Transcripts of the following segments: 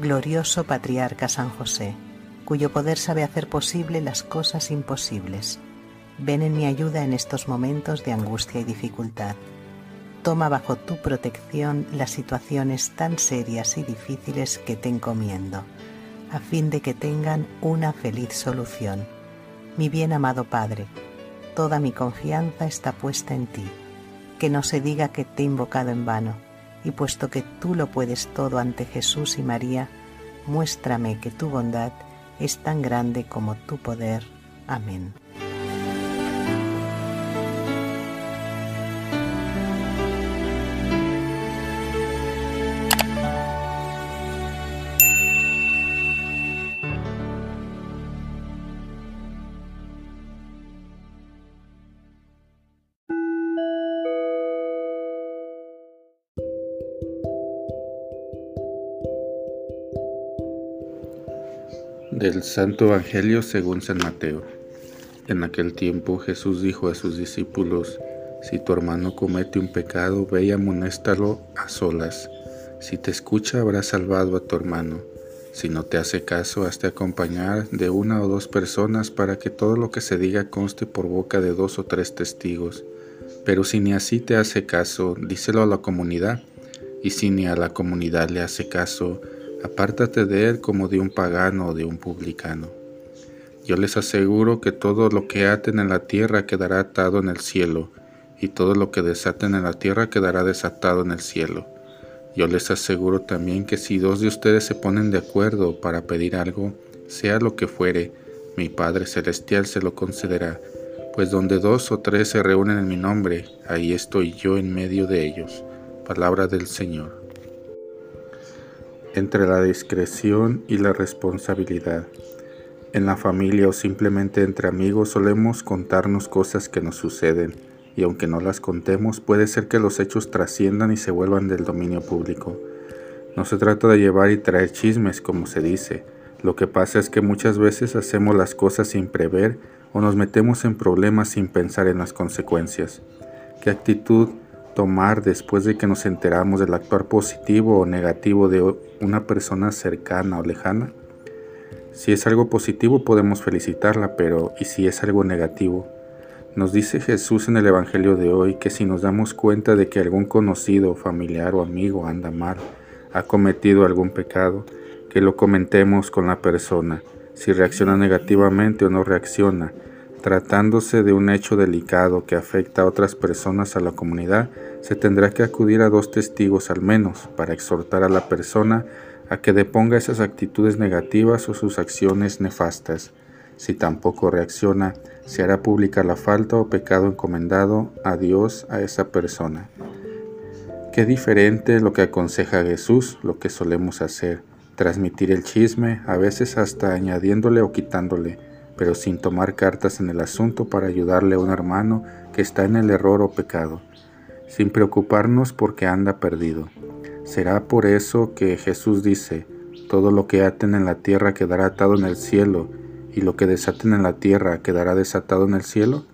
glorioso Patriarca San José, cuyo poder sabe hacer posible las cosas imposibles, ven en mi ayuda en estos momentos de angustia y dificultad. Toma bajo tu protección las situaciones tan serias y difíciles que te encomiendo, a fin de que tengan una feliz solución. Mi bien amado Padre, toda mi confianza está puesta en ti. Que no se diga que te he invocado en vano, y puesto que tú lo puedes todo ante Jesús y María, muéstrame que tu bondad es tan grande como tu poder. Amén. Del Santo Evangelio según San Mateo. En aquel tiempo Jesús dijo a sus discípulos: si tu hermano comete un pecado, ve y amonéstalo a solas. Si te escucha, habrás salvado a tu hermano. Si no te hace caso, hazte acompañar de una o dos personas para que todo lo que se diga conste por boca de 2 o 3 testigos. Pero si ni así te hace caso, díselo a la comunidad. Y si ni a la comunidad le hace caso, apártate de él como de un pagano o de un publicano. Yo les aseguro que todo lo que aten en la tierra quedará atado en el cielo, y todo lo que desaten en la tierra quedará desatado en el cielo. Yo les aseguro también que si 2 de ustedes se ponen de acuerdo para pedir algo, sea lo que fuere, mi Padre Celestial se lo concederá, pues donde 2 o 3 se reúnen en mi nombre, ahí estoy yo en medio de ellos. Palabra del Señor. Entre la discreción y la responsabilidad. En la familia o simplemente entre amigos solemos contarnos cosas que nos suceden, y aunque no las contemos, puede ser que los hechos trasciendan y se vuelvan del dominio público. No se trata de llevar y traer chismes, como se dice. Lo que pasa es que muchas veces hacemos las cosas sin prever o nos metemos en problemas sin pensar en las consecuencias. ¿Qué actitud tomar después de que nos enteramos del actuar positivo o negativo de una persona cercana o lejana? Si es algo positivo podemos felicitarla, pero ¿y si es algo negativo? Nos dice Jesús en el Evangelio de hoy que si nos damos cuenta de que algún conocido, familiar o amigo anda mal, ha cometido algún pecado, que lo comentemos con la persona, si reacciona negativamente o no reacciona. Tratándose de un hecho delicado que afecta a otras personas a la comunidad, se tendrá que acudir a 2 testigos al menos para exhortar a la persona a que deponga esas actitudes negativas o sus acciones nefastas. Si tampoco reacciona, se hará pública la falta o pecado encomendado a Dios a esa persona. Qué diferente lo que aconseja Jesús, lo que solemos hacer, transmitir el chisme, a veces hasta añadiéndole o quitándole, pero sin tomar cartas en el asunto para ayudarle a un hermano que está en el error o pecado, sin preocuparnos porque anda perdido. Será por eso que Jesús dice: todo lo que aten en la tierra quedará atado en el cielo, y lo que desaten en la tierra quedará desatado en el cielo.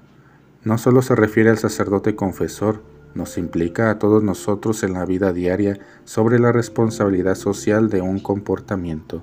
No solo se refiere al sacerdote confesor, nos implica a todos nosotros en la vida diaria sobre la responsabilidad social de un comportamiento.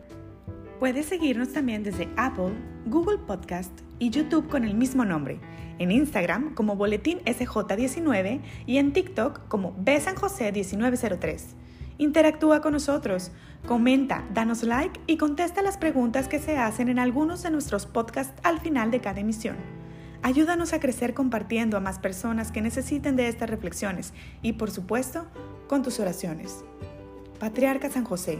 Puedes seguirnos también desde Apple, Google Podcast y YouTube con el mismo nombre, en Instagram como Boletín SJ19 y en TikTok como BSanJosé1903. Interactúa con nosotros, comenta, danos like y contesta las preguntas que se hacen en algunos de nuestros podcasts al final de cada emisión. Ayúdanos a crecer compartiendo a más personas que necesiten de estas reflexiones y, por supuesto, con tus oraciones. Patriarca San José,